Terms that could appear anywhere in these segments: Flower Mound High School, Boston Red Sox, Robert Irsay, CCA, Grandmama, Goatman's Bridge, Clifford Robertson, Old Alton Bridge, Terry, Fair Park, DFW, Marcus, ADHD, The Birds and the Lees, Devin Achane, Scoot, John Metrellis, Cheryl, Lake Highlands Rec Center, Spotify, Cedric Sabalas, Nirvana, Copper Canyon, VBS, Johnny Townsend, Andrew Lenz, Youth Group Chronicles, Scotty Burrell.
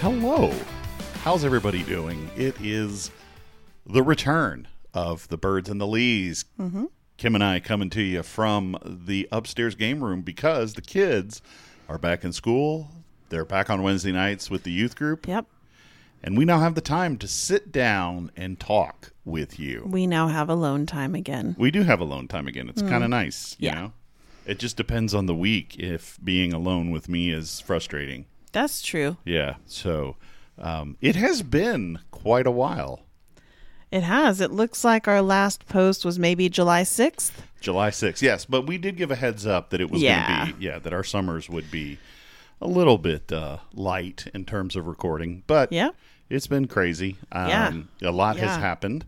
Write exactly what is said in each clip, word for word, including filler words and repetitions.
Hello. How's everybody doing? It is the return of The Birds and the Lees. Mm-hmm. Kim and I coming to you from the upstairs game room because the kids are back in school. They're back on Wednesday nights with the youth group. Yep. And we now have the time to sit down and talk with you. We now have alone time again. We do have alone time again. It's mm. kind of nice, you yeah. know? It just depends on the week if being alone with me is frustrating. That's true. Yeah. So um, it has been quite a while. It has. It looks like our last post was maybe July sixth. July sixth, yes. But we did give a heads up that it was yeah. going to be, yeah, that our summers would be a little bit uh, light in terms of recording. But yeah. it's been crazy. Um, yeah. A lot yeah. has happened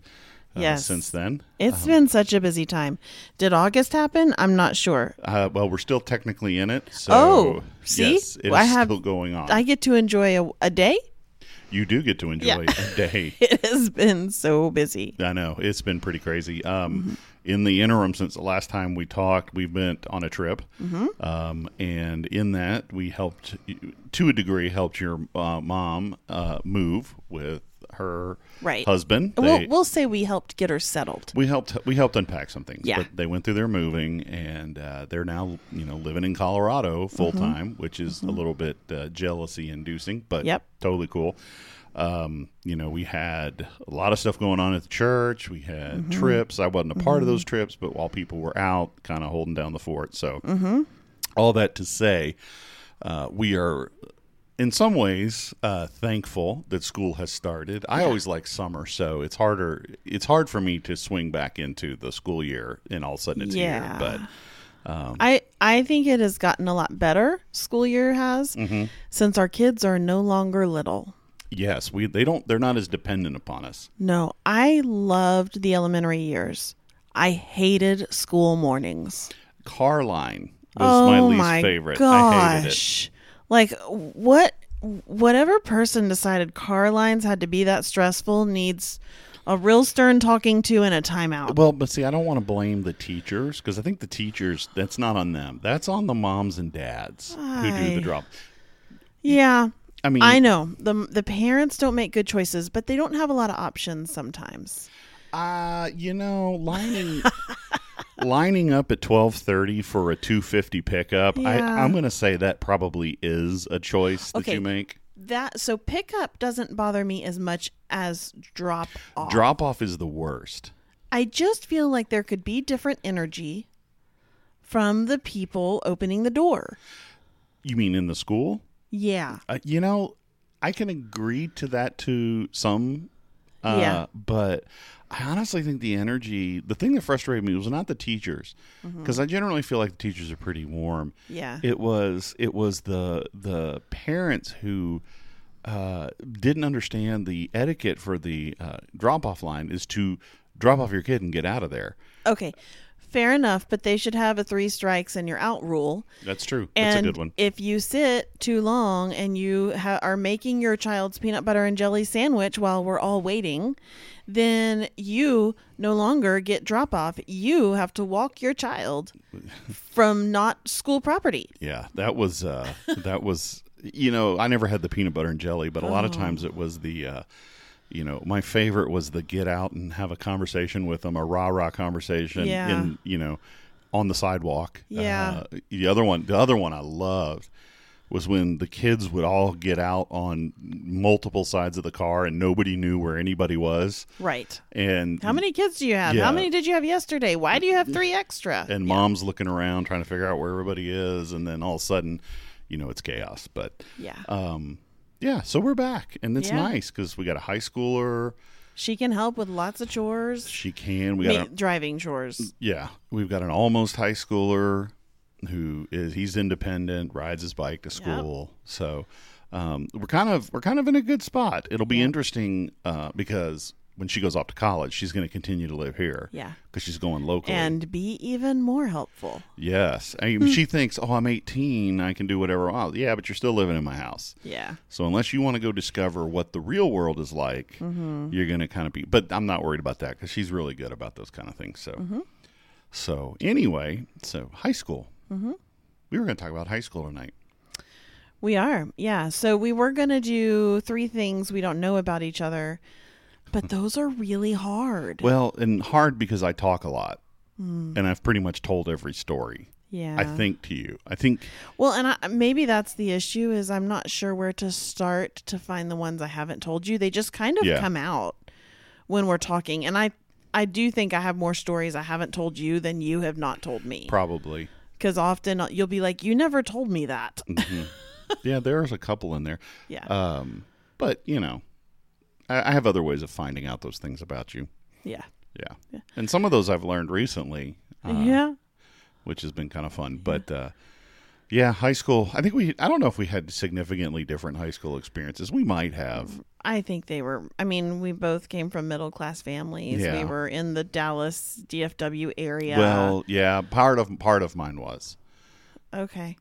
uh, yes. since then. It's um, been such a busy time. Did August happen? I'm not sure. Uh, well, we're still technically in it. So oh, see? Yes, it's well, still have, going on. I get to enjoy a, a day? You do get to enjoy yeah. a day. It has been so busy. I know. It's been pretty crazy. Um, mm-hmm. In the interim, since the last time we talked, we've been on a trip. Mm-hmm. Um, and in that, we helped, to a degree, helped your uh, mom uh, move with her right. husband. They, we'll, we'll say we helped get her settled. We helped We helped unpack some things. Yeah. But they went through their moving, and uh, they're now you know living in Colorado full-time, mm-hmm. which is mm-hmm. a little bit uh, jealousy-inducing, but yep. totally cool. Um, you know, we had a lot of stuff going on at the church. We had mm-hmm. trips. I wasn't a part mm-hmm. of those trips, but while people were out, kind of holding down the fort. So mm-hmm. all that to say, uh, we are in some ways uh, thankful that school has started. Yeah. I always like summer, so it's harder. It's hard for me to swing back into the school year and all of a sudden it's yeah. here. But um, I, I think it has gotten a lot better. School year has mm-hmm. since our kids are no longer little. Yes, we they don't they're not as dependent upon us. No, I loved the elementary years. I hated school mornings. Carline was oh my least my favorite. Gosh. I hated it. Like what whatever person decided Carlines had to be that stressful needs a real stern talking to and a timeout. Well, but see, I don't want to blame the teachers because I think the teachers that's not on them. That's on the moms and dads I... who do the drop. Yeah. I mean, I know the the parents don't make good choices, but they don't have a lot of options sometimes. Uh, you know, lining lining up at twelve thirty for a two fifty pickup. Yeah. I, I'm going to say that probably is a choice that okay. you make. That so pickup doesn't bother me as much as drop off. Drop off is the worst. I just feel like there could be different energy from the people opening the door. You mean in the school? Yeah. Uh, you know, I can agree to that to some, uh, yeah. but I honestly think the energy, the thing that frustrated me was not the teachers, because mm-hmm. I generally feel like the teachers are pretty warm. Yeah. It was, it was the, the parents who uh, didn't understand the etiquette for the uh, drop-off line is to drop off your kid and get out of there. Okay. Fair enough, but they should have a three strikes and you're out rule. That's true. That's and a good one. If you sit too long and you ha- are making your child's peanut butter and jelly sandwich while we're all waiting, then you no longer get drop off. You have to walk your child from not school property. Yeah, that was, uh, that was, you know, I never had the peanut butter and jelly, but a oh. lot of times it was the, uh, you know, my favorite was the get out and have a conversation with them, a rah-rah conversation, yeah. in, you know, on the sidewalk. Yeah. Uh, the other one, the other one I loved was when the kids would all get out on multiple sides of the car and nobody knew where anybody was. Right. And how many kids do you have? Yeah. How many did you have yesterday? Why do you have three extra? And yeah. mom's looking around trying to figure out where everybody is, and then all of a sudden, you know, it's chaos. But yeah. Um, yeah, so we're back, and it's yeah. nice because we got a high schooler. She can help with lots of chores. She can. We got Ma- a, driving chores. Yeah, we've got an almost high schooler who is he's independent, rides his bike to school. Yep. So um, we're kind of we're kind of in a good spot. It'll be yeah. interesting uh, because when she goes off to college, she's going to continue to live here. Yeah, because she's going locally and be even more helpful. Yes, I mean, mm. she thinks, "Oh, I'm eighteen, I can do whatever I want." Yeah, but you're still living in my house. Yeah. So unless you want to go discover what the real world is like, mm-hmm. you're going to kind of be. But I'm not worried about that because she's really good about those kind of things. So, mm-hmm. so anyway, so high school. Mm-hmm. We were going to talk about high school tonight. We are. Yeah. So we were going to do three things we don't know about each other, but those are really hard. Well, and hard because I talk a lot mm. and I've pretty much told every story. Yeah. I think to you. I think. Well, and I, maybe that's the issue is I'm not sure where to start to find the ones I haven't told you. They just kind of yeah. come out when we're talking. And I, I do think I have more stories I haven't told you than you have not told me. Probably. Because often you'll be like, you never told me that. Mm-hmm. Yeah, there's a couple in there. Yeah. Um, but, you know, I, I have other ways of finding out those things about you. Yeah. Yeah. yeah. And some of those I've learned recently. Uh, yeah. Which has been kind of fun. Yeah. But, uh, yeah, high school. I think we, I don't know if we had significantly different high school experiences. We might have. I think they were, I mean, we both came from middle class families. Yeah. We were in the Dallas D F W area. Well, yeah, part of, part of mine was. Okay.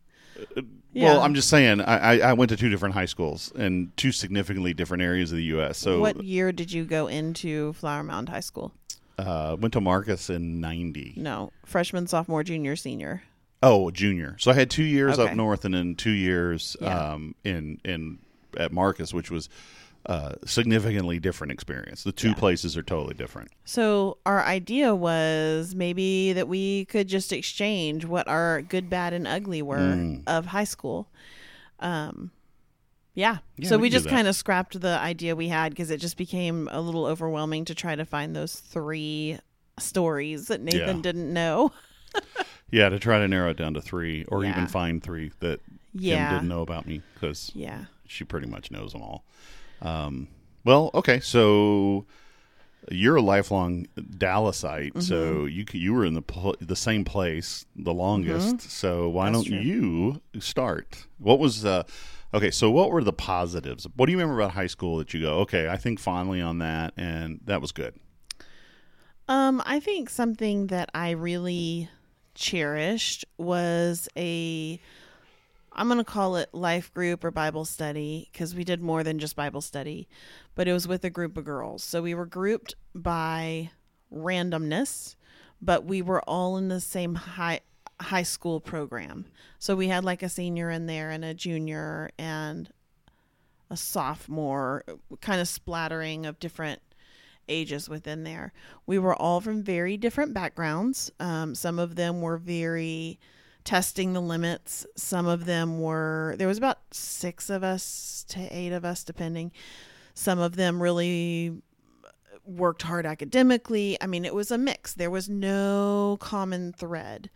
Well, yeah. I'm just saying, I, I went to two different high schools in two significantly different areas of the U S. So, what year did you go into Flower Mound High School? Uh, went to Marcus in ninety. No, freshman, sophomore, junior, senior. Oh, junior. So I had two years okay. up north, and then two years yeah. um, in in at Marcus, which was a significantly different experience. The two yeah. places are totally different. So our idea was maybe that we could just exchange what our good, bad, and ugly were mm. of high school. Um, yeah. yeah. So we, we just kind of scrapped the idea we had because it just became a little overwhelming to try to find those three stories that Nathan yeah. didn't know. Yeah, to try to narrow it down to three or yeah. even find three that yeah. Kim didn't know about me because yeah. she pretty much knows them all. Um, well, okay, so you're a lifelong Dallasite, mm-hmm. so you you were in the pl- the same place the longest, mm-hmm. so why That's don't true. you start? What was, uh, okay, so what were the positives? What do you remember about high school that you go, okay, I think fondly on that, and that was good? Um, I think something that I really cherished was a, I'm going to call it life group or Bible study because we did more than just Bible study, but it was with a group of girls. So we were grouped by randomness, but we were all in the same high high school program. So we had like a senior in there and a junior and a sophomore, kind of splattering of different ages within there. We were all from very different backgrounds. Um, some of them were very testing the limits. Some of them were, there was about six of us to eight of us, depending. Some of them really worked hard academically. I mean, it was a mix. There was no common thread.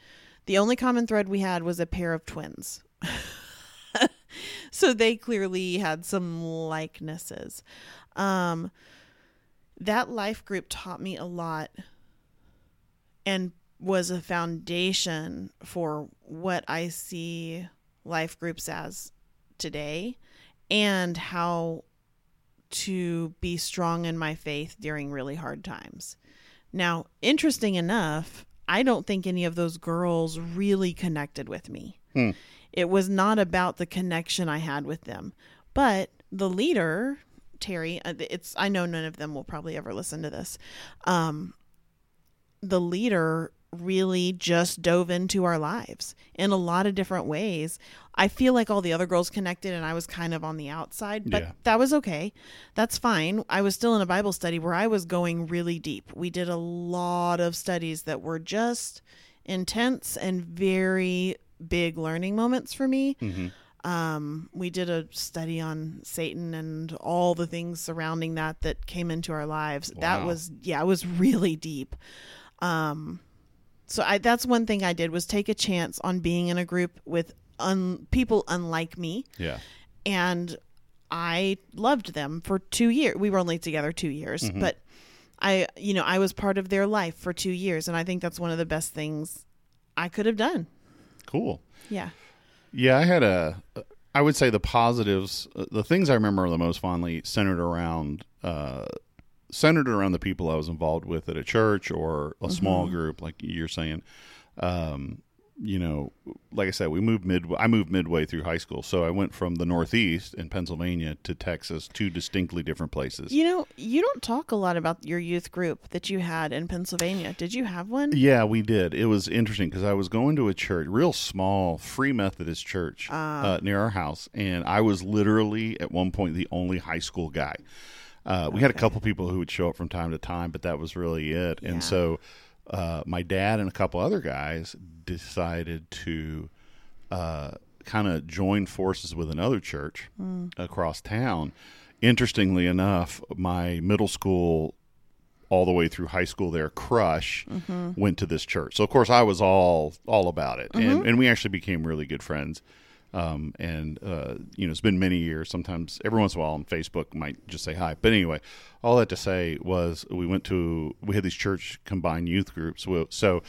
The only common thread we had was a pair of twins. So they clearly had some likenesses. Um, That life group taught me a lot and was a foundation for what I see life groups as today and how to be strong in my faith during really hard times. Now, interesting enough, I don't think any of those girls really connected with me. Hmm. It was not about the connection I had with them, but the leader, Terry, it's, I know none of them will probably ever listen to this. Um, the leader really just dove into our lives in a lot of different ways. I feel like all the other girls connected and I was kind of on the outside, but yeah. that was okay. That's fine. I was still in a Bible study where I was going really deep. We did a lot of studies that were just intense and very big learning moments for me. Mm-hmm. Um, we did a study on Satan and all the things surrounding that that came into our lives. Wow. That was, yeah, it was really deep. Um, so I, that's one thing I did was take a chance on being in a group with un, people unlike me. Yeah. And I loved them for two years. We were only together two years, mm-hmm. but I, you know, I was part of their life for two years. And I think that's one of the best things I could have done. Cool. Yeah. Yeah, I had a, I would say the positives, the things I remember the most fondly centered around, uh, centered around the people I was involved with at a church or a mm-hmm. small group, like you're saying. Um, you know, like I said, we moved mid. I moved midway through high school, so I went from the Northeast in Pennsylvania to Texas, two distinctly different places. You know, you don't talk a lot about your youth group that you had in Pennsylvania. Did you have one? Yeah, we did. It was interesting because I was going to a church, real small, Free Methodist church uh, uh, near our house, and I was literally at one point the only high school guy. Uh, we okay. had a couple people who would show up from time to time, but that was really it. Yeah. And so. Uh, my dad and a couple other guys decided to uh, kind of join forces with another church mm. across town. Interestingly enough, my middle school, all the way through high school there, crush mm-hmm. went to this church. So, of course, I was all all about it. Mm-hmm. And, and we actually became really good friends. Um, and, uh, you know, it's been many years. Sometimes every once in a while on Facebook might just say hi. But anyway, all that to say was we went to, we had these church combined youth groups. So,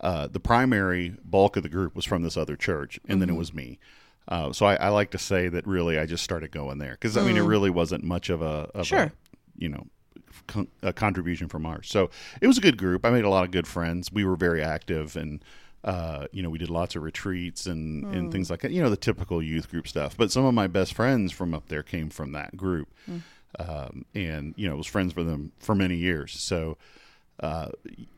uh, the primary bulk of the group was from this other church and mm-hmm. then it was me. Uh, so I, I like to say that really I just started going there because I mean, mm. it really wasn't much of a, of sure. a you know, con- a contribution from ours. So it was a good group. I made a lot of good friends. We were very active and, Uh, you know, we did lots of retreats and, mm. and things like that, you know, the typical youth group stuff. But some of my best friends from up there came from that group. Mm. Um, and, you know, was friends with them for many years. So, uh,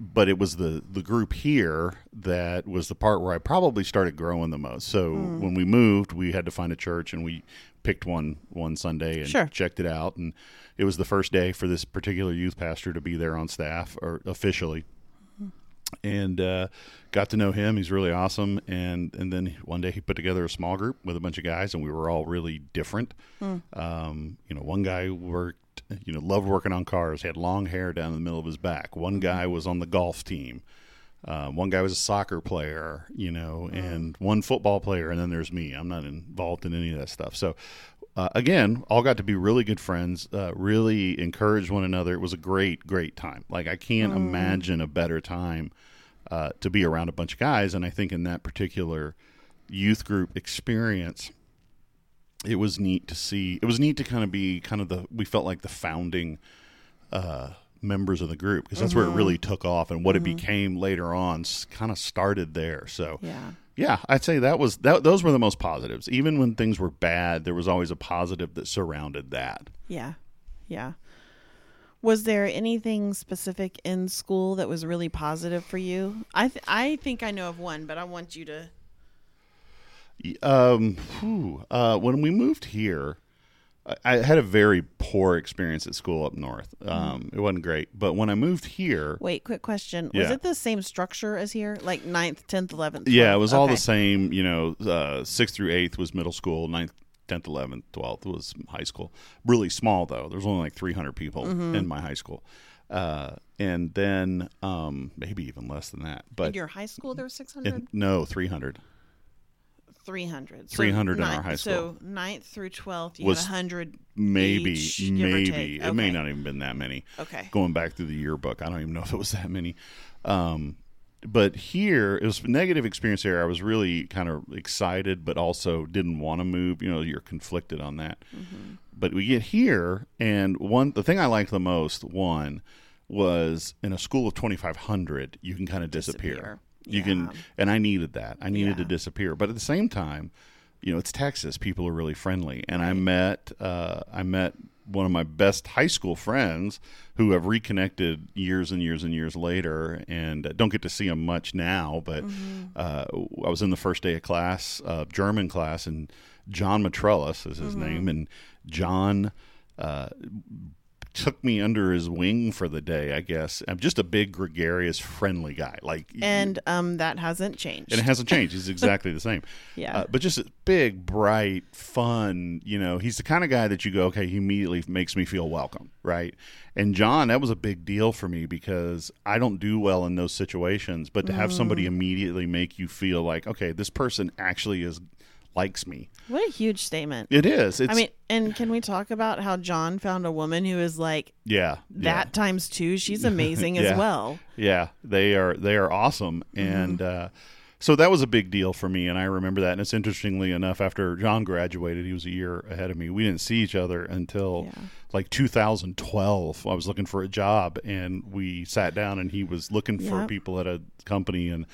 but it was the, the group here that was the part where I probably started growing the most. So mm. when we moved, we had to find a church and we picked one one Sunday and sure. checked it out. And it was the first day for this particular youth pastor to be there on staff or officially. And uh, got to know him. He's really awesome. And and then one day he put together a small group with a bunch of guys, and we were all really different. Mm. Um, you know, one guy worked, you know, loved working on cars, had long hair down the middle of his back. One guy was on the golf team. Uh, one guy was a soccer player, you know, mm. and one football player. And then there's me. I'm not involved in any of that stuff. So, uh, again, all got to be really good friends, uh, really encouraged one another. It was a great, great time. Like, I can't mm. imagine a better time uh, to be around a bunch of guys. And I think in that particular youth group experience, it was neat to see. It was neat to kind of be kind of the, we felt like the founding uh members of the group because that's mm-hmm. where it really took off and what mm-hmm. it became later on kind of started there. So yeah, yeah, I'd say that was that. Those were the most positives. Even when things were bad, there was always a positive that surrounded that. Yeah, yeah. Was there anything specific in school that was really positive for you? I th- I think I know of one, but I want you to. Um, whew, uh, when we moved here. I had a very poor experience at school up north. Um, mm-hmm. It wasn't great. But when I moved here... Wait, quick question. Was yeah. it the same structure as here? Like ninth, tenth, eleventh? Yeah, twelfth? It was okay. all the same. You know, uh, sixth through eighth was middle school. ninth, tenth, eleventh, twelfth was high school. Really small, though. There was only like three hundred people mm-hmm. in my high school. Uh, and then um, maybe even less than that. But in your high school, there were six hundred? In, no, three hundred. three hundred. three hundred so in ninth, our high school. So ninth through twelfth, you had one hundred maybe, each, maybe. It okay. may not even been that many. Okay. Going back through the yearbook, I don't even know if it was that many. Um, but here, it was a negative experience here. I was really kind of excited, but also didn't want to move. You know, you're conflicted on that. Mm-hmm. But we get here, and one the thing I liked the most, one, was in a school of twenty-five hundred, you can kind of disappear. disappear. You yeah. can, and I needed that. I needed yeah. to disappear. But at the same time, you know, it's Texas. People are really friendly. And right. I met, uh, I met one of my best high school friends who have reconnected years and years and years later, and don't get to see him much now. But mm-hmm. uh, I was in the first day of class, uh, German class, and John Metrellis is his mm-hmm. name, and John. Uh, took me under his wing for the day, I guess. I'm just a big, gregarious, friendly guy. Like, And um, that hasn't changed. And it hasn't changed. He's exactly the same. Yeah. Uh, but just a big, bright, fun, you know, he's the kind of guy that you go, okay, he immediately makes me feel welcome, right? And John, that was a big deal for me because I don't do well in those situations, but to have mm. somebody immediately make you feel like, okay, this person actually is... likes me. What a huge statement. It is. It's, I mean, and can we talk about how John found a woman who is like yeah, that yeah. times two? She's amazing yeah. as well. Yeah, they are they are awesome. Mm-hmm. And uh, so that was a big deal for me, and I remember that. And it's interestingly enough, after John graduated, he was a year ahead of me. We didn't see each other until yeah. like two thousand twelve. I was looking for a job, and we sat down, and he was looking yep. for people at a company, and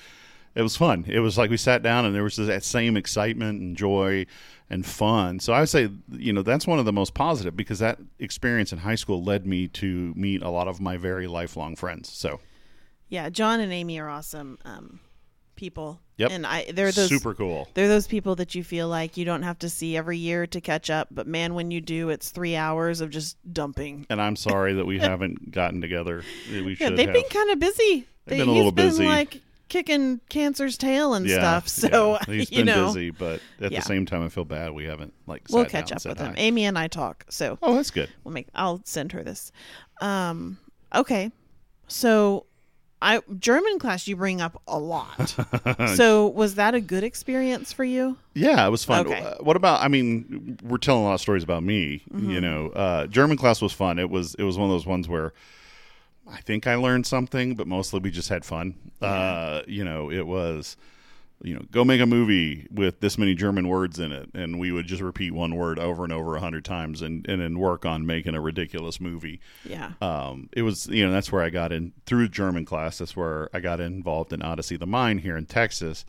it was fun. It was like we sat down and there was that same excitement and joy and fun. So I would say, you know, that's one of the most positive, because that experience in high school led me to meet a lot of my very lifelong friends. So, yeah, John and Amy are awesome um, people. Yep. And I, they're those, super cool. They're those people that you feel like you don't have to see every year to catch up. But man, when you do, it's three hours of just dumping. And I'm sorry that we haven't gotten together. We should yeah, they've have. been kind of busy. They've they, been a little busy. Been like kicking cancer's tail and yeah, stuff. So, yeah. He's you been know, busy, but at yeah. the same time, I feel bad. We haven't like, we'll sat catch down up with hi. Them. Amy and I talk. So, oh, that's good. We'll make, I'll send her this. Um, okay. So, I German class you bring up a lot. So was that a good experience for you? Yeah, it was fun. Okay. Uh, what about, I mean, we're telling a lot of stories about me, mm-hmm. you know. Uh, German class was fun. It was it was one of those ones where I think I learned something, but mostly we just had fun. Yeah. Uh, you know, it was, you know, go make a movie with this many German words in it, and we would just repeat one word over and over a hundred times and, and then work on making a ridiculous movie. Yeah. Um, it was, you know, that's where I got in through German class. That's where I got involved in Odyssey of the Mind here in Texas.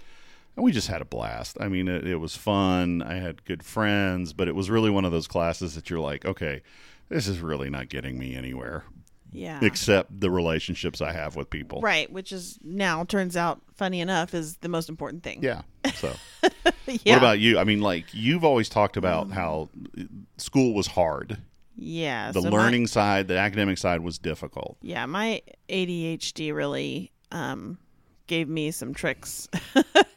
And we just had a blast. I mean, it, it was fun. I had good friends, but it was really one of those classes that you're like, okay, this is really not getting me anywhere. Yeah. Except the relationships I have with people. Right, which is now turns out, funny enough, is the most important thing. Yeah. So yeah. What about you? I mean, like, you've always talked about how school was hard. Yeah. The so learning my, side, the academic side was difficult. Yeah, my A D H D really um, gave me some tricks.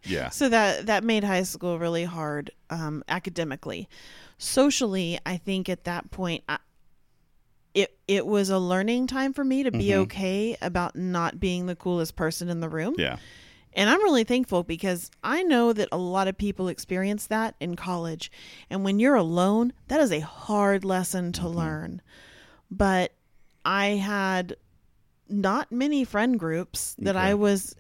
Yeah. So that, that made high school really hard um, academically. Socially, I think at that point... I, It it was a learning time for me to be mm-hmm. okay about not being the coolest person in the room. Yeah. And I'm really thankful, because I know that a lot of people experience that in college. And when you're alone, that is a hard lesson to mm-hmm. learn. But I had not many friend groups that okay. I was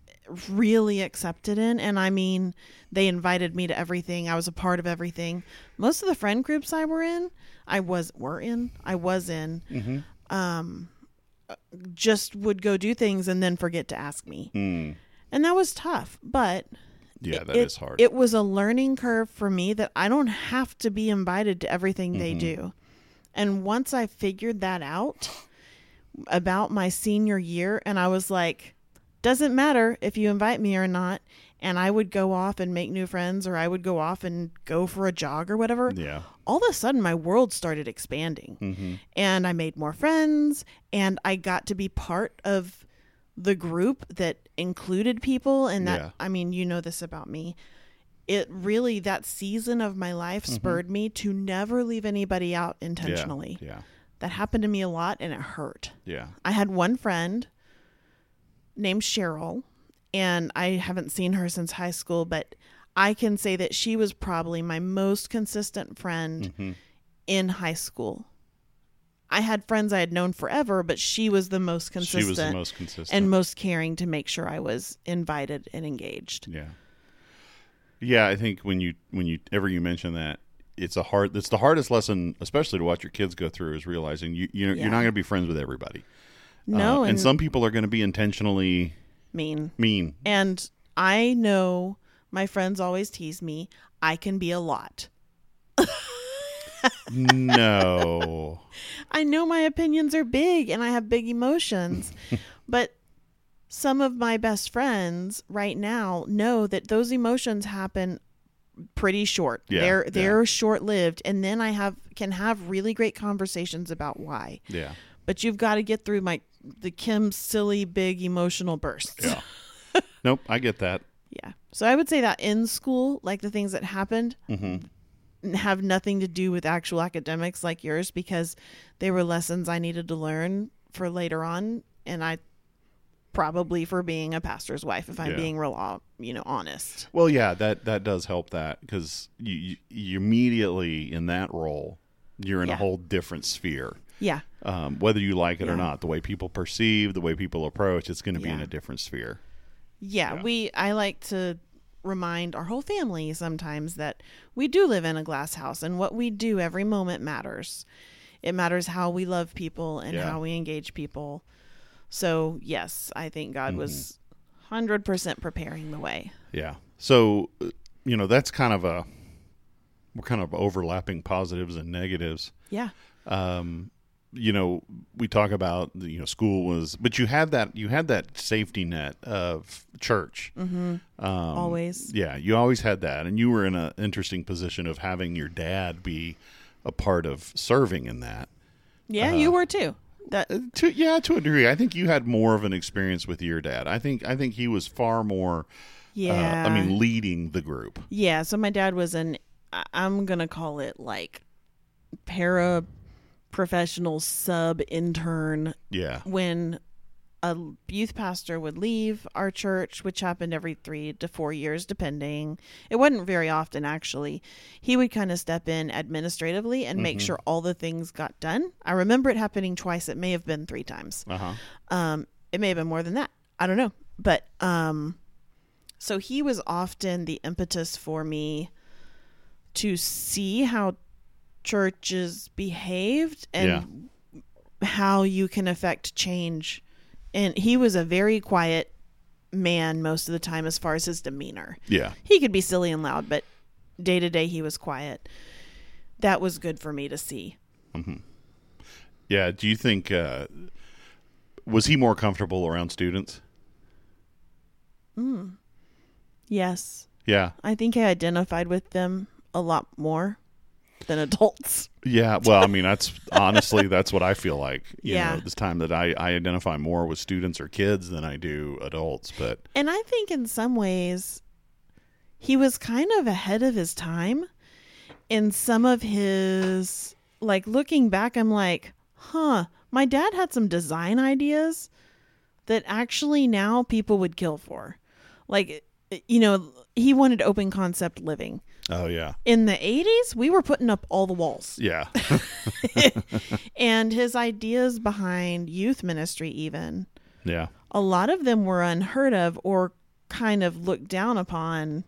really accepted in. And I mean, they invited me to everything. I was a part of everything. Most of the friend groups I were in, I was, were in, I was in, mm-hmm. um, just would go do things and then forget to ask me. Mm. And that was tough, but yeah, that it, is hard. It was a learning curve for me that I don't have to be invited to everything mm-hmm. they do. And once I figured that out about my senior year, and I was like, doesn't matter if you invite me or not. And I would go off and make new friends, or I would go off and go for a jog or whatever. Yeah. All of a sudden, my world started expanding. Mm-hmm. And I made more friends, and I got to be part of the group that included people. And that, yeah. I mean, you know this about me. It really, that season of my life mm-hmm. spurred me to never leave anybody out intentionally. Yeah. yeah. That happened to me a lot, and it hurt. Yeah. I had one friend named Cheryl, and I haven't seen her since high school, but I can say that she was probably my most consistent friend mm-hmm. in high school. I had friends I had known forever, but she was the most consistent, she was the most consistent. And most caring to make sure I was invited and engaged. Yeah. Yeah. I think when you, when you, ever you mention that, it's a hard, it's the hardest lesson, especially to watch your kids go through, is realizing you, you know, yeah. you're not going to be friends with everybody. No, uh, and, and some people are going to be intentionally mean. Mean. And I know my friends always tease me. I can be a lot. No. I know my opinions are big and I have big emotions, but some of my best friends right now know that those emotions happen pretty short. Yeah, they're they're yeah. short-lived, and then I have can have really great conversations about why. Yeah. But you've got to get through my the Kim's silly, big emotional bursts. Yeah. Nope, I get that. Yeah. So I would say that in school, like the things that happened mm-hmm. have nothing to do with actual academics like yours, because they were lessons I needed to learn for later on. And I probably for being a pastor's wife, if I'm yeah. being real, you know, honest. Well, yeah, that, that does help that, because you, you immediately in that role, you're in yeah. a whole different sphere. Yeah. Um, whether you like it yeah. or not, the way people perceive, the way people approach, it's going to be yeah. in a different sphere. Yeah, yeah. We, I like to remind our whole family sometimes that we do live in a glass house, and what we do every moment matters. It matters how we love people and yeah. how we engage people. So yes, I think God mm-hmm. was one hundred percent preparing the way. Yeah. So, you know, that's kind of a, we're kind of overlapping positives and negatives. Yeah. Um, you know, we talk about, you know, school was, but you had that, you had that safety net of church. Mm-hmm. Um, always. Yeah. You always had that. And you were in an interesting position of having your dad be a part of serving in that. Yeah. Uh, you were too. That to, yeah, to a degree. I think you had more of an experience with your dad. I think, I think he was far more, yeah. Uh, I mean, leading the group. Yeah. So my dad was an, I'm going to call it like para professional sub intern. Yeah. When a youth pastor would leave our church, which happened every three to four years, depending. It wasn't very often, actually. He would kind of step in administratively and mm-hmm. make sure all the things got done. I remember it happening twice. It may have been three times. Uh-huh. Um, it may have been more than that. I don't know. But um, so he was often the impetus for me to see how churches behaved and yeah. how you can affect change. And he was a very quiet man most of the time as far as his demeanor. Yeah. He could be silly and loud, but day to day he was quiet. That was good for me to see. Mm-hmm. Yeah. Do you think, uh, was he more comfortable around students? Mm. Yes. Yeah. I think I identified with them a lot more than adults. Yeah. Well, I mean, that's honestly, that's what I feel like, you yeah. know, this time that I, I identify more with students or kids than I do adults, but. And I think in some ways he was kind of ahead of his time in some of his, like looking back, I'm like, huh, my dad had some design ideas that actually now people would kill for. Like, you know, he wanted open concept living. Oh, yeah. In the eighties, we were putting up all the walls. Yeah. And his ideas behind youth ministry even. Yeah. A lot of them were unheard of or kind of looked down upon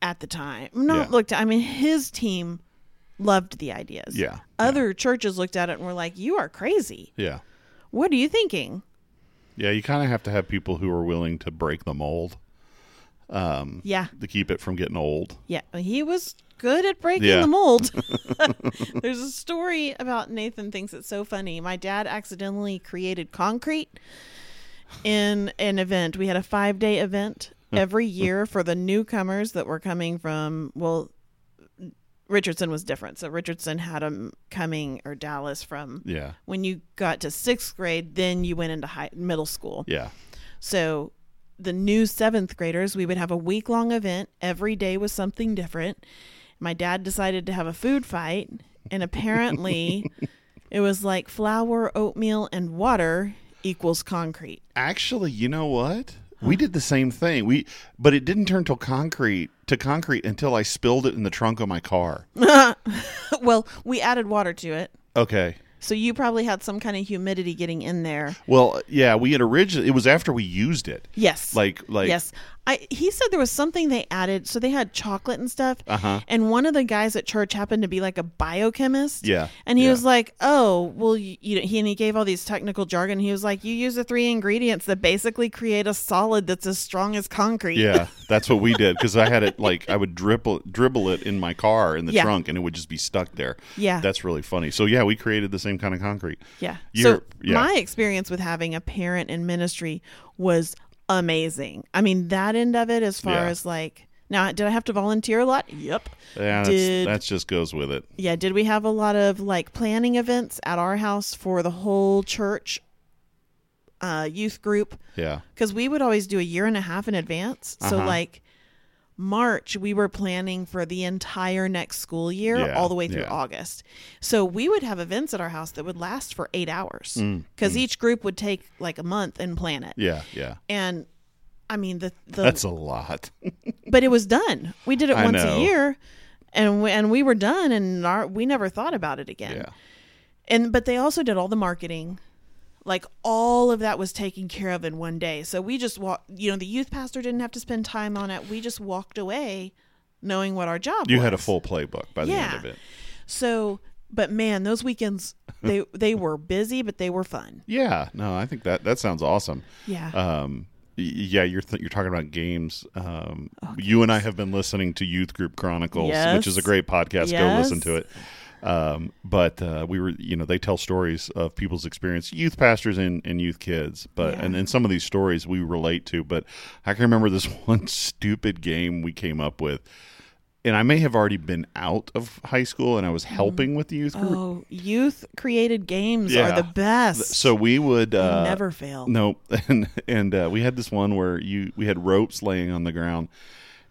at the time. Not yeah. looked I mean, his team loved the ideas. Yeah. Other yeah. churches looked at it and were like, you are crazy. Yeah. What are you thinking? Yeah, you kind of have to have people who are willing to break the mold. Um, yeah. To keep it from getting old. Yeah. He was good at breaking yeah. the mold. There's a story about Nathan thinks it's so funny. My dad accidentally created concrete in an event. We had a five day event every year for the newcomers that were coming from, well, Richardson was different. So Richardson had them coming, or Dallas from yeah. when you got to sixth grade, then you went into high middle school. Yeah. So the new seventh graders, we would have a week long event. Every day was something different. My dad decided to have a food fight, and apparently it was like flour, oatmeal, and water equals concrete. Actually, you know what? Huh? We did the same thing. We, but it didn't turn to concrete to concrete until I spilled it in the trunk of my car. Well, we added water to it. Okay. So you probably had some kind of humidity getting in there. Well, yeah, we had originally, it was after we used it. Yes. Like, like. Yes. I, he said there was something they added. So they had chocolate and stuff. Uh-huh. And one of the guys at church happened to be like a biochemist. Yeah. And he yeah. was like, oh, well, you, you know, he, and he gave all these technical jargon. He was like, you use the three ingredients that basically create a solid that's as strong as concrete. Yeah. That's what we did. Cause I had it like, I would dribble, dribble it in my car in the yeah. trunk and it would just be stuck there. Yeah. That's really funny. So yeah, we created the same kind of concrete. Yeah. You're, so yeah. my experience with having a parent in ministry was amazing. I mean, that end of it, as far yeah. as like, now, did I have to volunteer a lot? Yep. Yeah, did, that's, that just goes with it. Yeah. Did we have a lot of like planning events at our house for the whole church uh, youth group? Yeah. Because we would always do a year and a half in advance. Uh-huh. So like March, we were planning for the entire next school year yeah, all the way through yeah. August. So we would have events at our house that would last for eight hours because mm, mm. each group would take like a month and plan it. Yeah. Yeah. And I mean, the, the that's a lot, but it was done. We did it I once know. a year and we, and we were done and our, we never thought about it again. Yeah. And, but they also did all the marketing. Like all of that was taken care of in one day. So we just walked, you know, the youth pastor didn't have to spend time on it. We just walked away knowing what our job was. You had a full playbook by the yeah. end of it. So But man, those weekends, they they were busy, but they were fun. Yeah, no, I think that that sounds awesome. Yeah. Um, yeah, you're th- you're talking about games. Um, oh, you and I have been listening to Youth Group Chronicles, yes. which is a great podcast. Yes. Go listen to it. Um, but uh, we were, you know, they tell stories of people's experience, youth pastors and, and youth kids. But yeah. and, and some of these stories we relate to. But I can remember this one stupid game we came up with. And I may have already been out of high school, and I was helping with the youth group. Oh, youth-created games yeah. are the best. So we would uh, never fail. No, and and uh, we had this one where you we had ropes laying on the ground,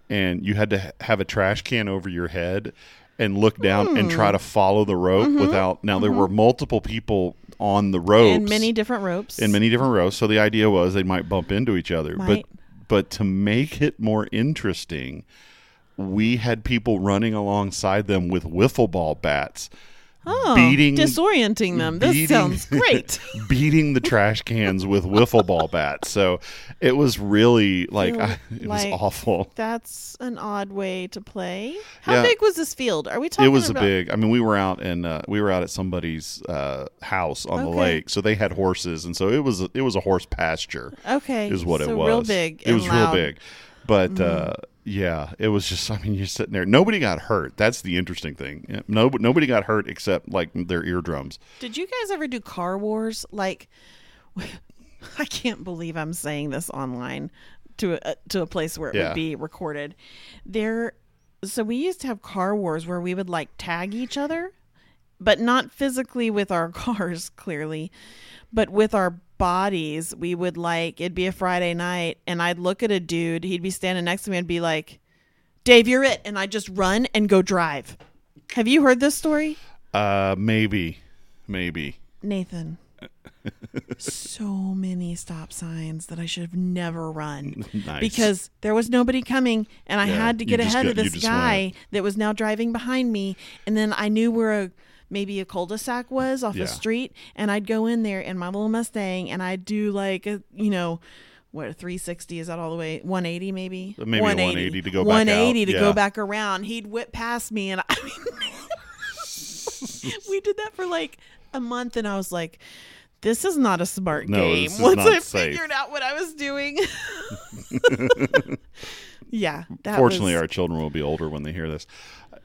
and you had to ha- have a trash can over your head and look down mm. and try to follow the rope mm-hmm. without. Now mm-hmm. there were multiple people on the ropes and many different ropes and many different ropes. So the idea was they might bump into each other, might. but but to make it more interesting. We had people running alongside them with wiffle ball bats, oh, beating, disorienting them. This beating, sounds great. beating the trash cans with wiffle ball bats. So it was really like I, it like, was awful. That's an odd way to play. How yeah. big was this field? Are we talking? It was about- a big. I mean, we were out and uh, we were out at somebody's uh, house on okay. the lake, so they had horses, and so it was it was a horse pasture. Okay, is what so it was. Real big. It and was loud. Real big, but. Mm. Uh, Yeah, it was just, I mean, you're sitting there. Nobody got hurt. That's the interesting thing. No, nobody got hurt except, like, their eardrums. Did you guys ever do car wars? Like, I can't believe I'm saying this online to a, to a place where it yeah. would be recorded. There, so we used to have car wars where we would, like, tag each other, but not physically with our cars, clearly, but with our bodies. We would like, it'd be a Friday night and I'd look at a dude, he'd be standing next to me and be like, Dave, you're it. And I just run and go drive. Have you heard this story? Uh, maybe, maybe. Nathan, so many stop signs that I should have never run nice. Because there was nobody coming and I yeah, had to get ahead got, of this guy that was now driving behind me. And then I knew where a maybe a cul-de-sac was off yeah. a street, and I'd go in there in my little Mustang and I'd do like a, you know, what, a three sixty, is that all the way? one eighty maybe? Maybe one eighty, one eighty to go back one eighty out. one eighty to yeah. go back around. He'd whip past me and I mean, we did that for like a month and I was like, this is not a smart no, game. Once I safe. figured out what I was doing. yeah. That Fortunately, was... our children will be older when they hear this.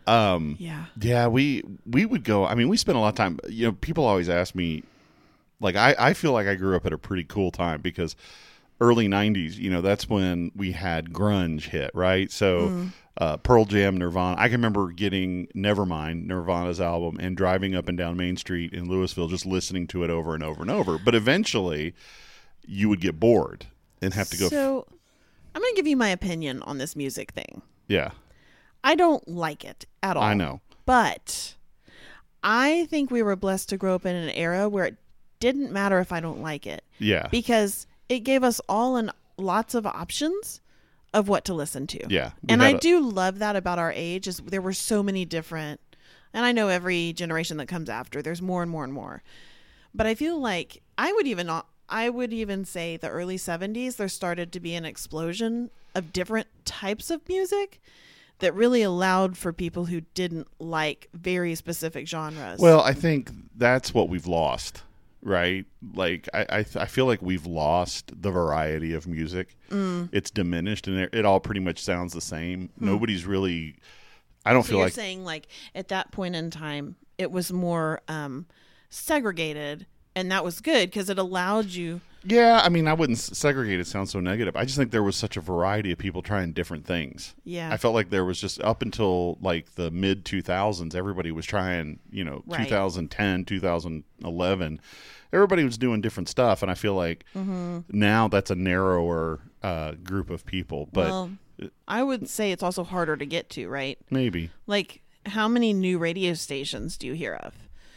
Um, yeah. Yeah, we we would go. I mean, we spent a lot of time. You know, people always ask me, like, I, I feel like I grew up at a pretty cool time because early nineties, you know, that's when we had grunge hit, right? So mm. uh, Pearl Jam, Nirvana. I can remember getting Nevermind, Nirvana's album, and driving up and down Main Street in Louisville, just listening to it over and over and over. But eventually, you would get bored and have to go. So f- I'm going to give you my opinion on this music thing. Yeah. I don't like it at all. I know. But I think we were blessed to grow up in an era where it didn't matter if I don't like it. Yeah. Because it gave us all an, lots of options of what to listen to. Yeah. And I a- do love that about our age is there were so many different, and I know every generation that comes after, there's more and more and more. But I feel like I would even I would even say the early seventies, there started to be an explosion of different types of music that really allowed for people who didn't like very specific genres. Well, I think that's what we've lost, right? Like, I I, I feel like we've lost the variety of music. Mm. It's diminished, and it, it all pretty much sounds the same. Mm. Nobody's really. I don't so feel you're like saying like at that point in time it was more um, segregated, and that was good because it allowed you. Yeah, I mean, I wouldn't segregate. It sounds so negative. I just think there was such a variety of people trying different things. Yeah. I felt like there was just up until like the mid two thousands, everybody was trying, you know, right. two thousand ten, two thousand eleven. Everybody was doing different stuff. And I feel like mm-hmm. now that's a narrower uh, group of people. But well, I would say it's also harder to get to, right? Maybe. Like, how many new radio stations do you hear of?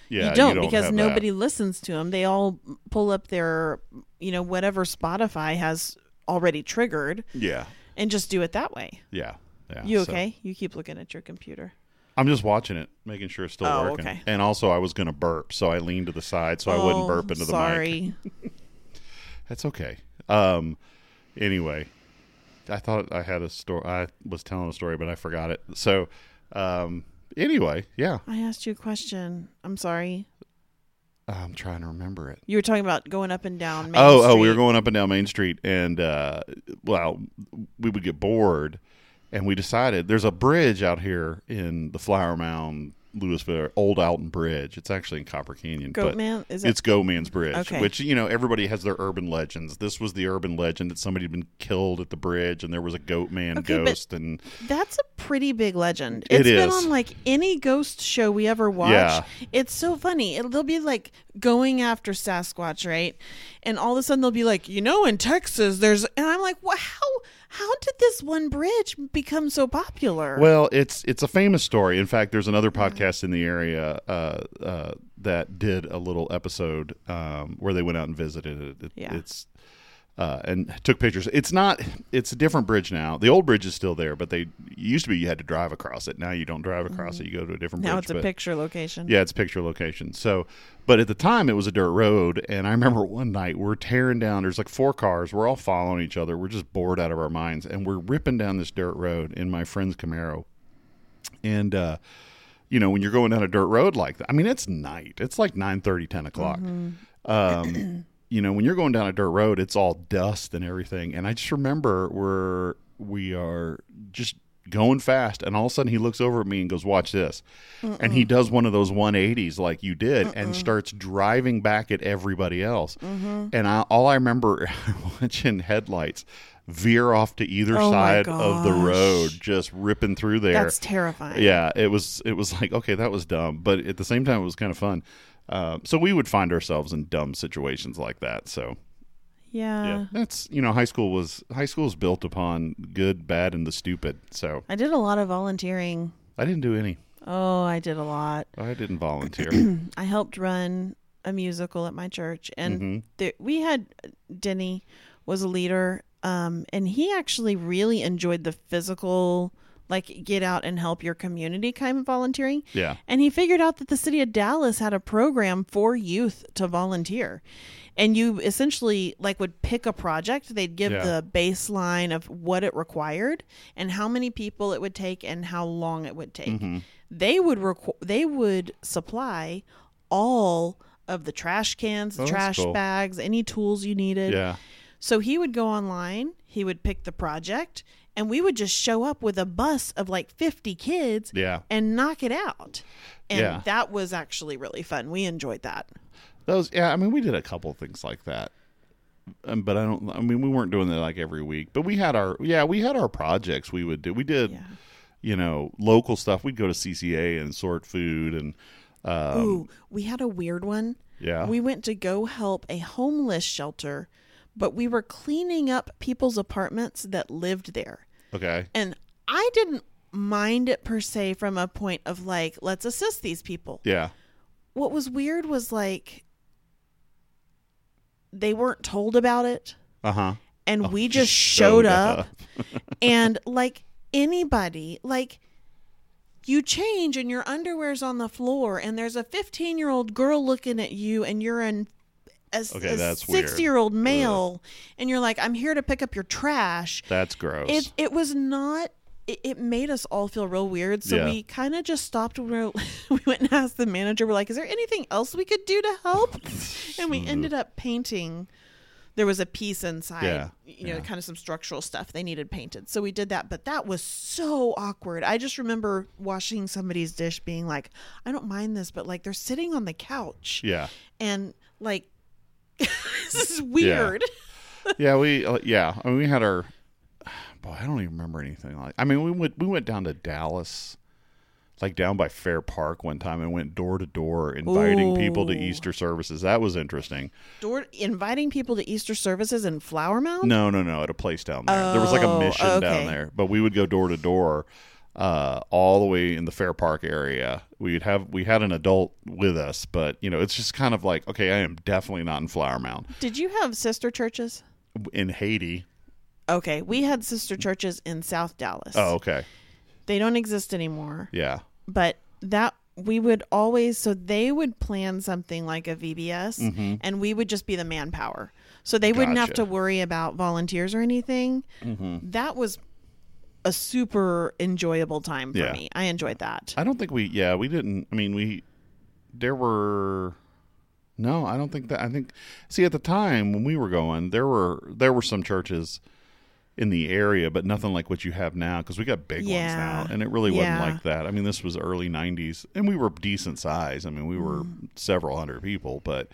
Yeah, you, don't, you don't because nobody that. listens to them. They all pull up their, you know, whatever Spotify has already triggered. Yeah. And just do it that way. Yeah. yeah. You okay? So, you keep looking at your computer. I'm just watching it, making sure it's still oh, working. Okay. And also I was going to burp, so I leaned to the side so oh, I wouldn't burp into the sorry. mic. That's okay. Um. Anyway, I thought I had a story. I was telling a story, but I forgot it. So, um. Anyway, yeah. I asked you a question. I'm sorry. I'm trying to remember it. You were talking about going up and down Main oh, Street. Oh, we were going up and down Main Street, and, uh, well, we would get bored, and we decided there's a bridge out here in the Flower Mound, Louisville, Old Alton Bridge. It's actually in Copper Canyon. Goatman? Is it? It's Goatman's Bridge, okay. Which, you know, everybody has their urban legends. This was the urban legend that somebody had been killed at the bridge, and there was a Goatman okay, ghost. And that's a pretty big legend. It's it is. been on, like, any ghost show we ever watch. Yeah. It's so funny. It, they'll be, like, going after Sasquatch, right? And all of a sudden they'll be like, you know, in Texas, there's... And I'm like, well, how... How did this one bridge become so popular? Well, it's it's a famous story. In fact, there's another podcast in the area uh, uh, that did a little episode um, where they went out and visited it. it yeah. It's uh, and took pictures. It's not. It's a different bridge now. The old bridge is still there, but they used to be you had to drive across it. Now you don't drive across mm-hmm. it. You go to a different. Now bridge. Now it's a but, picture location. Yeah, it's a picture location. So, but at the time it was a dirt road, and I remember one night we're tearing down. There's like four cars. We're all following each other. We're just bored out of our minds, and we're ripping down this dirt road in my friend's Camaro, and. uh You know, when you're going down a dirt road like that, I mean, it's night. It's like nine thirty, ten o'clock. Mm-hmm. Um, you know, when you're going down a dirt road, it's all dust and everything. And I just remember we're, we are just going fast. And all of a sudden he looks over at me and goes, watch this. Mm-mm. And he does one of those one eighties like you did Mm-mm. and starts driving back at everybody else. Mm-hmm. And I, all I remember watching headlights veer off to either oh side of the road, just ripping through there. That's terrifying. Yeah, it was it was like, okay, that was dumb, but at the same time it was kind of fun. Uh, so we would find ourselves in dumb situations like that. So yeah. yeah. That's, you know, high school was high school is built upon good, bad, and the stupid. So I did a lot of volunteering. I didn't do any. Oh, I did a lot. I didn't volunteer. I helped run a musical at my church, and mm-hmm. th- we had Denny was a leader. Um, and he actually really enjoyed the physical, like, get out and help your community kind of volunteering. Yeah. And he figured out that the city of Dallas had a program for youth to volunteer. And you essentially, like, would pick a project. They'd give yeah. the baseline of what it required and how many people it would take and how long it would take. Mm-hmm. They would requ- they would supply all of the trash cans, the oh, trash cool. bags, any tools you needed. Yeah. So he would go online, he would pick the project, and we would just show up with a bus of like fifty kids yeah. and knock it out. And yeah. that was actually really fun. We enjoyed that. Those, yeah, I mean, we did a couple of things like that. Um, but I don't, I mean, we weren't doing that like every week. But we had our, yeah, we had our projects we would do. We did, yeah. you know, local stuff. We'd go to C C A and sort food. And um, Ooh, we had a weird one. Yeah. We went to go help a homeless shelter, but we were cleaning up people's apartments that lived there. Okay. And I didn't mind it per se from a point of like, let's assist these people. Yeah. What was weird was like, they weren't told about it. Uh-huh. And oh, we just showed, showed up. up. And like anybody, like you change and your underwear's on the floor and there's a fifteen-year-old girl looking at you and you're in As okay, a six-year-old male, ugh. And you're like, I'm here to pick up your trash. That's gross. It, it was not, it, it made us all feel real weird. So yeah. we kind of just stopped. When we went and asked the manager, we're like, is there anything else we could do to help? And we ended up painting. There was a piece inside, yeah. you know, yeah. kind of some structural stuff they needed painted. So we did that. But that was so awkward. I just remember washing somebody's dish being like, I don't mind this, but like they're sitting on the couch. Yeah. And like, this is weird. Yeah, yeah we uh, yeah. I mean, we had our. Boy, I don't even remember anything like. I mean, we went we went down to Dallas, like down by Fair Park one time, and went door to door inviting Ooh. people to Easter services. That was interesting. Door inviting people to Easter services in Flower Mound? No, no, no. At a place down there, oh, there was like a mission okay. down there. But we would go door to door, uh, all the way in the Fair Park area. We'd have we had an adult with us, but you know, it's just kind of like, okay, I am definitely not in Flower Mound. Did you have sister churches in Haiti? Okay, we had sister churches in South Dallas. Oh, okay. They don't exist anymore. Yeah, but that we would always so they would plan something like a V B S, mm-hmm. and we would just be the manpower, so they wouldn't gotcha. have to worry about volunteers or anything. Mm-hmm. That was. a super enjoyable time for yeah. me. I enjoyed that. I don't think we, yeah, we didn't, I mean, we, there were, no, I don't think that, I think, see, at the time when we were going, there were, there were some churches in the area, but nothing like what you have now, because we got big yeah. ones now, and it really yeah. wasn't like that. I mean, this was early nineties, and we were decent size. I mean, we were mm. several hundred people, but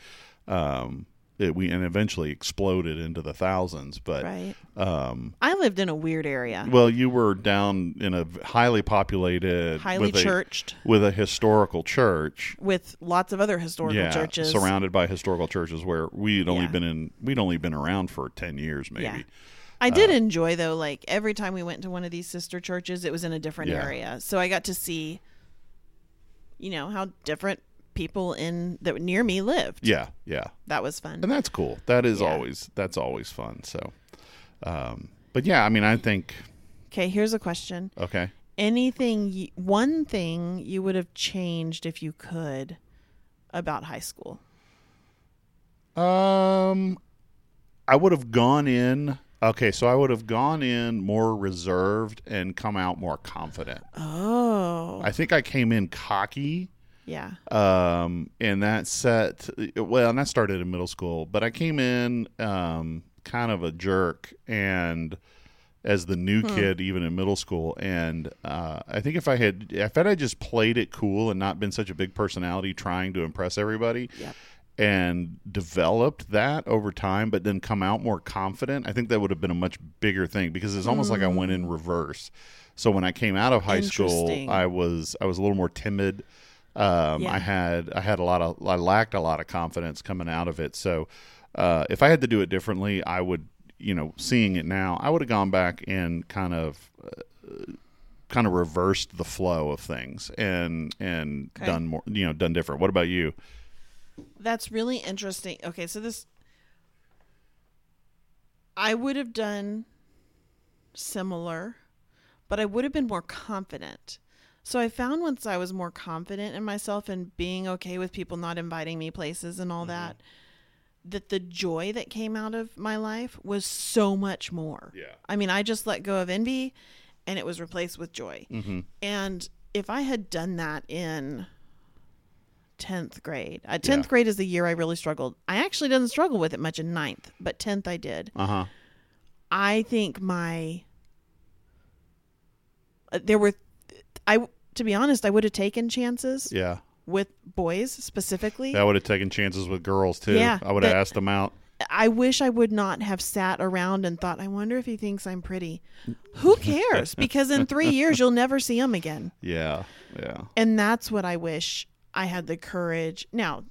um, it, we and eventually exploded into the thousands. But right. um, I lived in a weird area. Well, you were down in a highly populated, highly with churched, a, with a historical church, with lots of other historical yeah, churches, surrounded by historical churches where we'd only yeah. been in, we'd only been around for ten years, maybe. Yeah. I did uh, enjoy, though, like every time we went to one of these sister churches, it was in a different yeah. area. So I got to see, you know, how different people in that were near me lived. Yeah. Yeah. That was fun. And that's cool. That is yeah. always, that's always fun. So, um, but yeah, I mean, I think. Okay. Here's a question. Okay. Anything, one thing you would have changed if you could about high school? Um, I would have gone in. Okay, so I would have gone in more reserved and come out more confident. Oh. I think I came in cocky. Yeah. Um, and that set, well, and that started in middle school, but I came in um, kind of a jerk and as the new hmm. kid even in middle school. And uh, I think if I had, if I had just played it cool and not been such a big personality trying to impress everybody. Yep. And developed that over time, but then come out more confident, I think that would have been a much bigger thing because it's almost mm. like I went in reverse. So when I came out of high school, I was I was a little more timid. Um, yeah. I had I had a lot of I lacked a lot of confidence coming out of it. So uh, if I had to do it differently, I would, you know, seeing it now, I would have gone back and kind of uh, kind of reversed the flow of things and and okay. done more, you know, done different. What about you? That's really interesting. Okay, so this, I would have done similar, but I would have been more confident. So I found once I was more confident in myself and being okay with people not inviting me places and all mm-hmm. that, that the joy that came out of my life was so much more. Yeah. I mean, I just let go of envy and it was replaced with joy. Mm-hmm. And if I had done that in tenth grade. Uh, tenth yeah. grade is the year I really struggled. I actually didn't struggle with it much in ninth, but tenth I did. Uh-huh. I think my uh, there were I to be honest, I would have taken chances. Yeah. With boys specifically. I would have taken chances with girls too. Yeah, I would have asked them out. I wish I would not have sat around and thought, I wonder if he thinks I'm pretty. Who cares? Because in three years you'll never see him again. Yeah. Yeah. And that's what I wish I had the courage. Now,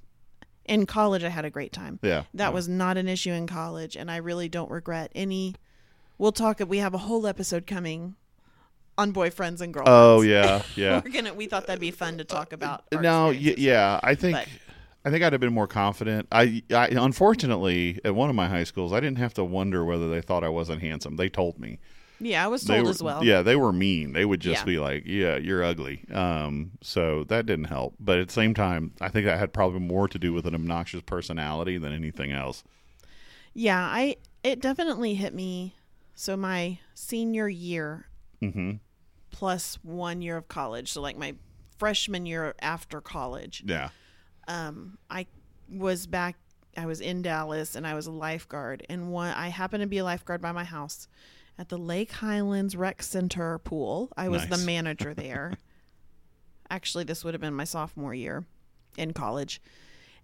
in college, I had a great time. Yeah. That yeah. was not an issue in college, and I really don't regret any. We'll talk. We have a whole episode coming on boyfriends and girlfriends. Oh, yeah, yeah. We're gonna, we thought that'd be fun to talk about. Uh, no, y- yeah. I think but. I think I'd have been more confident. I, I unfortunately, at one of my high schools, I didn't have to wonder whether they thought I wasn't handsome. They told me. Yeah, I was told were, as well. Yeah, they were mean. They would just yeah. be like, yeah, you're ugly. Um, so that didn't help. But at the same time, I think that had probably more to do with an obnoxious personality than anything else. Yeah, I it definitely hit me. So my senior year mm-hmm. plus one year of college, so like my freshman year after college. Yeah. Um, I was back, I was in Dallas, and I was a lifeguard. And one, I happened to be a lifeguard by my house. At the Lake Highlands Rec Center pool. I was nice. the manager there. Actually, this would have been my sophomore year in college.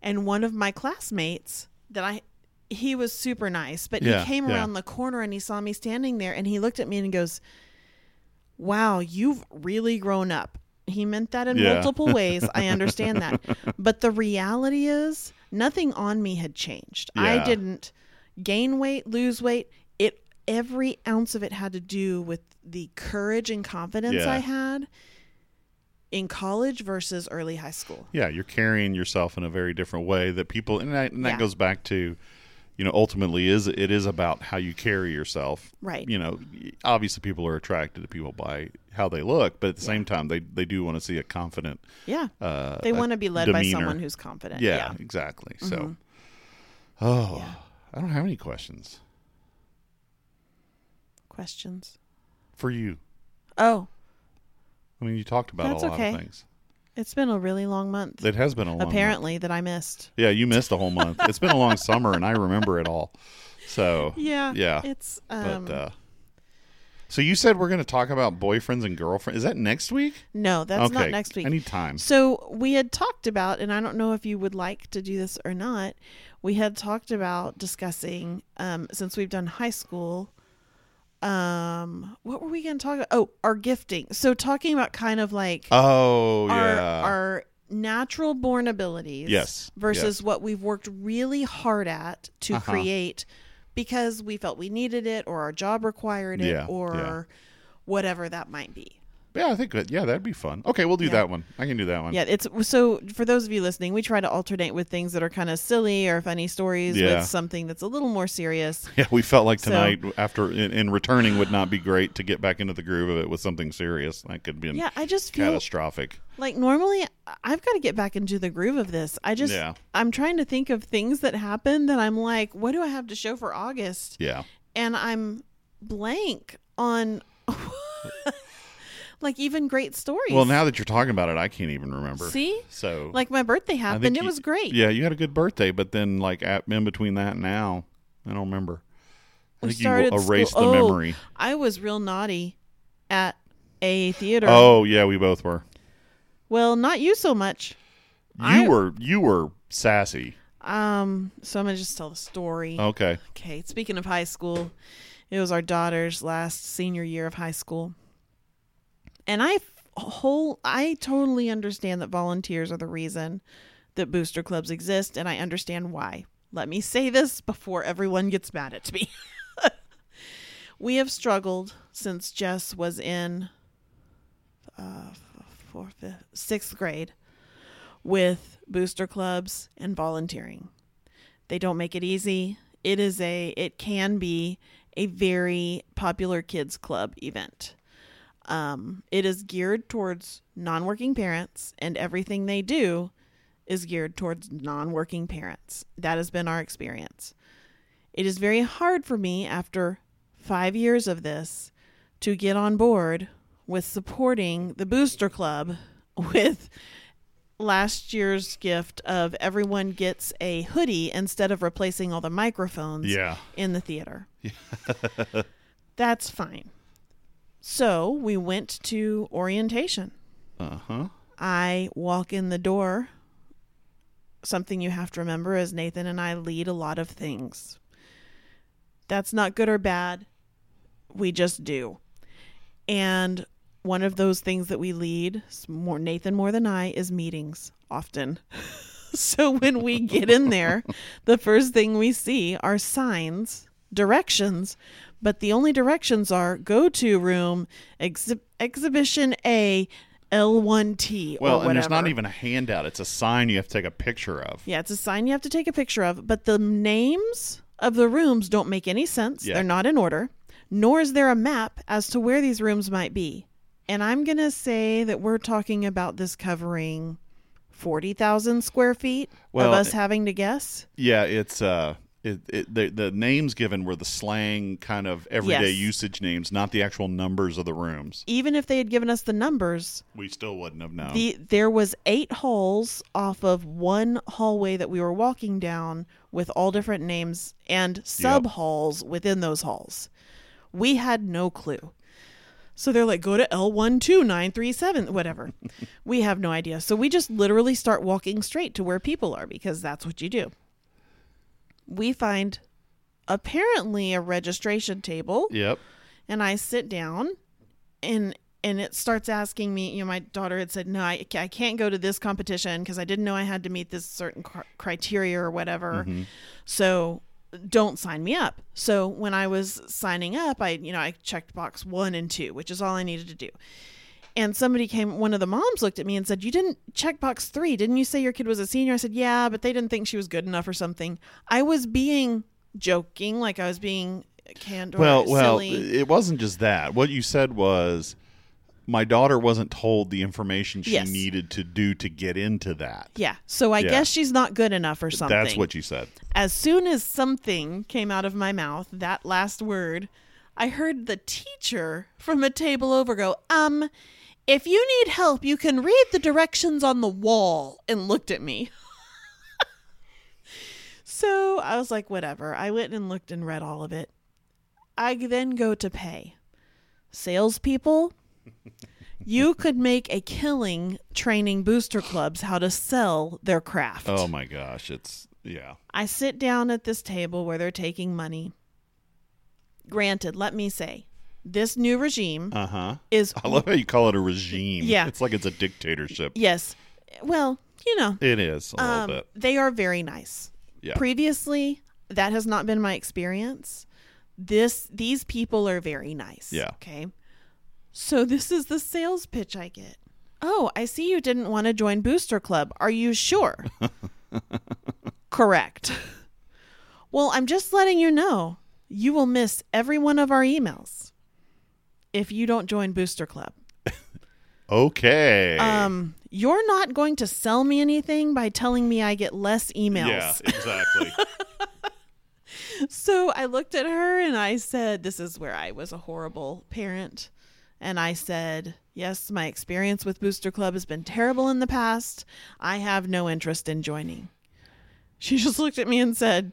And one of my classmates that I, he was super nice, but yeah, he came yeah. around the corner and he saw me standing there and he looked at me and he goes, wow, you've really grown up. He meant that in yeah. multiple ways. I understand that. But the reality is nothing on me had changed. Yeah. I didn't gain weight, lose weight. Every ounce of it had to do with the courage and confidence yeah. I had in college versus early high school. Yeah, you're carrying yourself in a very different way that people, and that, and that yeah. goes back to, you know, ultimately is it is about how you carry yourself. Right. You know, obviously people are attracted to people by how they look, but at the yeah. same time, they, they do want to see a confident Yeah. Uh, they want to be led demeanor. By someone who's confident. Yeah, yeah. exactly. Mm-hmm. So, oh, yeah. I don't have any questions. Questions for you. Oh. I mean, you talked about That's a lot okay. of things. It's been a really long month. It has been a long apparently, month. Apparently, that I missed. Yeah, you missed a whole month. It's been a long summer, and I remember it all. So, yeah. Yeah. It's, um, but, uh, so you said we're going to talk about boyfriends and girlfriends. Is that next week? No, that's okay. not next week. Any time. So, we had talked about, and I don't know if you would like to do this or not, we had talked about discussing, um, since we've done high school, Um, what were we going to talk about? Oh, our gifting. So talking about kind of like oh our, yeah our natural born abilities yes versus yes. what we've worked really hard at to uh-huh. create because we felt we needed it or our job required it yeah. or yeah. whatever that might be. Yeah, I think that, yeah, that'd be fun. Okay, we'll do yeah. that one. I can do that one. Yeah, it's so for those of you listening, we try to alternate with things that are kind of silly or funny stories yeah. with something that's a little more serious. Yeah, we felt like tonight so, after in, in returning would not be great to get back into the groove of it with something serious. That could be yeah, I just catastrophic. Feel like normally I've got to get back into the groove of this. I just yeah. I'm trying to think of things that happen that I'm like, what do I have to show for August? Yeah. And I'm blank on like even great stories. Well, now that you're talking about it, I can't even remember. See? So like my birthday happened. It you, was great. Yeah, you had a good birthday, but then like at, in between that and now, I don't remember. I we think started you erased school. the oh, memory. I was real naughty at a theater. Oh, yeah, we both were. Well, not you so much. You I, were you were sassy. Um, so I'm going to just tell the story. Okay. Okay, speaking of high school, it was our daughter's last senior year of high school. And I whole I totally understand that volunteers are the reason that booster clubs exist, and I understand why. Let me say this before everyone gets mad at me. We have struggled since Jess was in uh, four, fifth, sixth grade with booster clubs and volunteering. They don't make it easy. It is a it can be a very popular kids club event. Um, it is geared towards non-working parents, and everything they do is geared towards non-working parents. That has been our experience. It is very hard for me after five years of this to get on board with supporting the Booster Club with last year's gift of everyone gets a hoodie instead of replacing all the microphones yeah. in the theater. Yeah. That's fine. So we went to orientation. Uh-huh. I walk in the door. Something you have to remember is Nathan and I lead a lot of things. That's not good or bad. We just do. And one of those things that we lead, more Nathan more than I, is meetings often. So when we get in there, the first thing we see are signs, directions, but the only directions are go to room exhi- exhibition A L one T. Well, or whatever. And there's not even a handout. It's a sign you have to take a picture of. Yeah, it's a sign you have to take a picture of. But the names of the rooms don't make any sense. Yeah. They're not in order. Nor is there a map as to where these rooms might be. And I'm going to say that we're talking about this covering forty thousand square feet well, of us it, having to guess. Yeah, it's... uh. It, it, the, the names given were the slang kind of everyday yes. usage names, not the actual numbers of the rooms. Even if they had given us the numbers, we still wouldn't have known. The, there was eight halls off of one hallway that we were walking down with all different names and sub halls yep. within those halls. We had no clue. So they're like, go to L one two nine three seven, whatever. We have no idea. So we just literally start walking straight to where people are because that's what you do. We find apparently a registration table. Yep. And I sit down and and it starts asking me, you know, my daughter had said, no, I, I can't go to this competition because I didn't know I had to meet this certain cr- criteria or whatever. Mm-hmm. So don't sign me up. So when I was signing up, I, you know, I checked box one and two, which is all I needed to do. And somebody came, one of the moms looked at me and said, you didn't check box three. Didn't you say your kid was a senior? I said, yeah, but they didn't think she was good enough or something. I was being joking, like I was being candid well, or silly. Well, it wasn't just that. What you said was, my daughter wasn't told the information she yes. needed to do to get into that. Yeah, so I yeah. guess she's not good enough or something. That's what you said. As soon as something came out of my mouth, that last word, I heard the teacher from a table over go, um, if you need help, you can read the directions on the wall, and looked at me. So I was like, whatever. I went and looked and read all of it. I then go to pay. Salespeople, you could make a killing training booster clubs how to sell their craft. Oh my gosh. It's, yeah. I sit down at this table where they're taking money. Granted, let me say, this new regime uh-huh. is... I love how you call it a regime. Yeah. It's like it's a dictatorship. Yes. Well, you know. It is a um, little bit. They are very nice. Yeah. Previously, that has not been my experience. This, these people are very nice. Yeah. Okay. So this is the sales pitch I get. Oh, I see you didn't want to join Booster Club. Are you sure? Correct. Well, I'm just letting you know, you will miss every one of our emails if you don't join Booster Club. Okay. Um, you're not going to sell me anything by telling me I get less emails. Yeah, exactly. So I looked at her and I said, this is where I was a horrible parent. And I said, yes, my experience with Booster Club has been terrible in the past. I have no interest in joining. She just looked at me and said,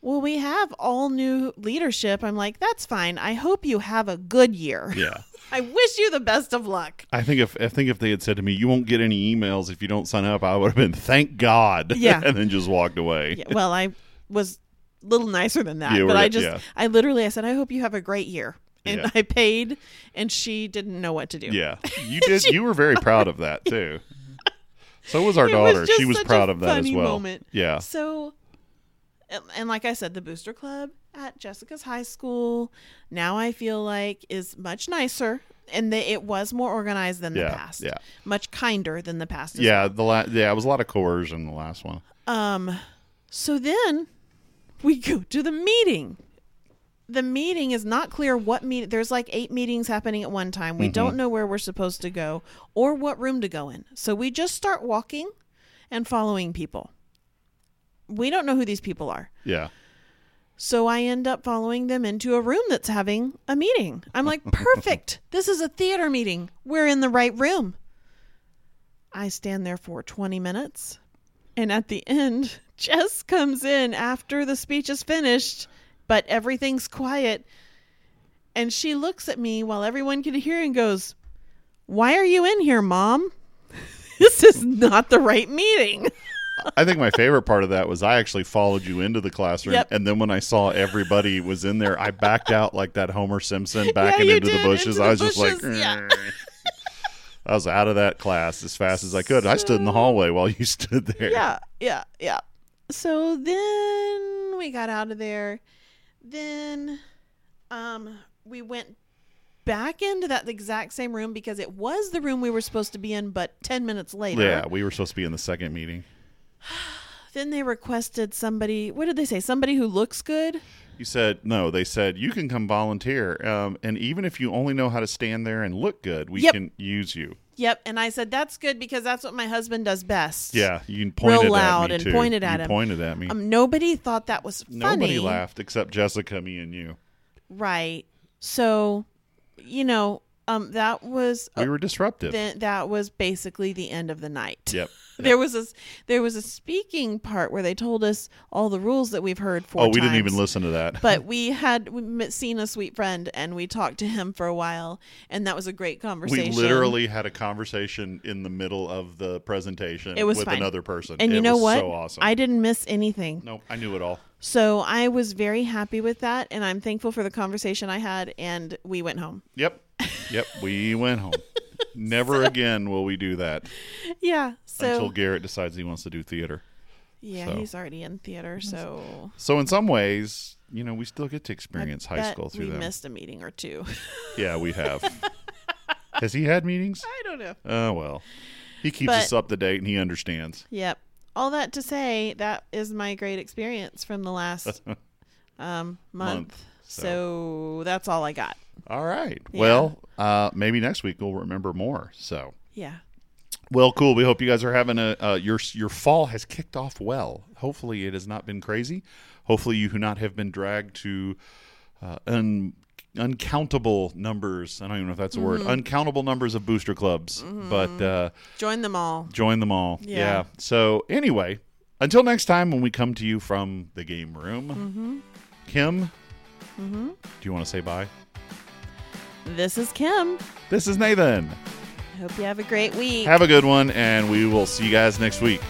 well, we have all new leadership. I'm like, that's fine. I hope you have a good year. Yeah. I wish you the best of luck. I think if I think if they had said to me, you won't get any emails if you don't sign up, I would have been, thank God. Yeah. And then just walked away. Yeah, well, I was a little nicer than that. Yeah, but I just, yeah. I literally, I said, I hope you have a great year. And yeah. I paid, and she didn't know what to do. Yeah. You did. she, you were very proud of that, too. So was our it daughter. Was she was proud of that as well. Moment. Yeah. So... And like I said, the Booster Club at Jessica's high school, now I feel like is much nicer, and they, it was more organized than yeah, the past. Yeah. Much kinder than the past. Yeah, well. the la- yeah, it was a lot of coercion the last one. Um, so then we go to the meeting. The meeting is not clear what meeting. There's like eight meetings happening at one time. We mm-hmm. don't know where we're supposed to go or what room to go in. So we just start walking and following people. We don't know who these people are. Yeah. So I end up following them into a room that's having a meeting. I'm like, perfect. This is a theater meeting. We're in the right room. I stand there for twenty minutes. And at the end, Jess comes in after the speech is finished, but everything's quiet. And she looks at me while everyone can hear and goes, why are you in here, Mom? This is not the right meeting. I think my favorite part of that was I actually followed you into the classroom, yep. and then when I saw everybody was in there, I backed out like that Homer Simpson backing yeah, into did, the bushes. Into the I was bushes, just like, yeah. I was out of that class as fast as I could. So, I stood in the hallway while you stood there. Yeah, yeah, yeah. So then we got out of there. Then um, we went back into that exact same room because it was the room we were supposed to be in, but ten minutes later. Yeah, we were supposed to be in the second meeting. Then they requested somebody, what did they say? Somebody who looks good? You said, no, they said, you can come volunteer. Um, and even if you only know how to stand there and look good, we yep. can use you. Yep. And I said, that's good because that's what my husband does best. Yeah. You pointed Real loud at me and too. pointed at you him. pointed at me. Um, nobody thought that was funny. Nobody laughed except Jessica, me and you. Right. So, you know, um, that was... We were disruptive. Th- that was basically the end of the night. Yep. There was a there was a speaking part where they told us all the rules that we've heard four times. Oh, we times, didn't even listen to that. But we had seen a sweet friend, and we talked to him for a while, and that was a great conversation. We literally had a conversation in the middle of the presentation it was with fine. another person. And it you know was what? So awesome. I didn't miss anything. No, I knew it all. So I was very happy with that, and I'm thankful for the conversation I had, and we went home. Yep. Yep, we went home. Never so, again will we do that. Yeah. So, until Garrett decides he wants to do theater. Yeah, so. He's already in theater, so. So in some ways, you know, we still get to experience I high school through that. We them. missed a meeting or two. Yeah, we have. Has he had meetings? I don't know. Oh, well. He keeps but, us up to date and he understands. Yep. All that to say, that is my great experience from the last um, month. month so. so that's all I got. All right. Yeah. Well, uh, maybe next week we'll remember more. So yeah. Well, cool. We hope you guys are having a uh, your your fall has kicked off well. Hopefully, it has not been crazy. Hopefully, you have not have been dragged to uh, un uncountable numbers. I don't even know if that's a mm-hmm. word. Uncountable numbers of booster clubs. Mm-hmm. But uh, join them all. Join them all. Yeah. yeah. So anyway, until next time when we come to you from the game room, mm-hmm. Kim, mm-hmm. do you want to say bye? This is Kim. This is Nathan. Hope you have a great week. Have a good one, and we will see you guys next week.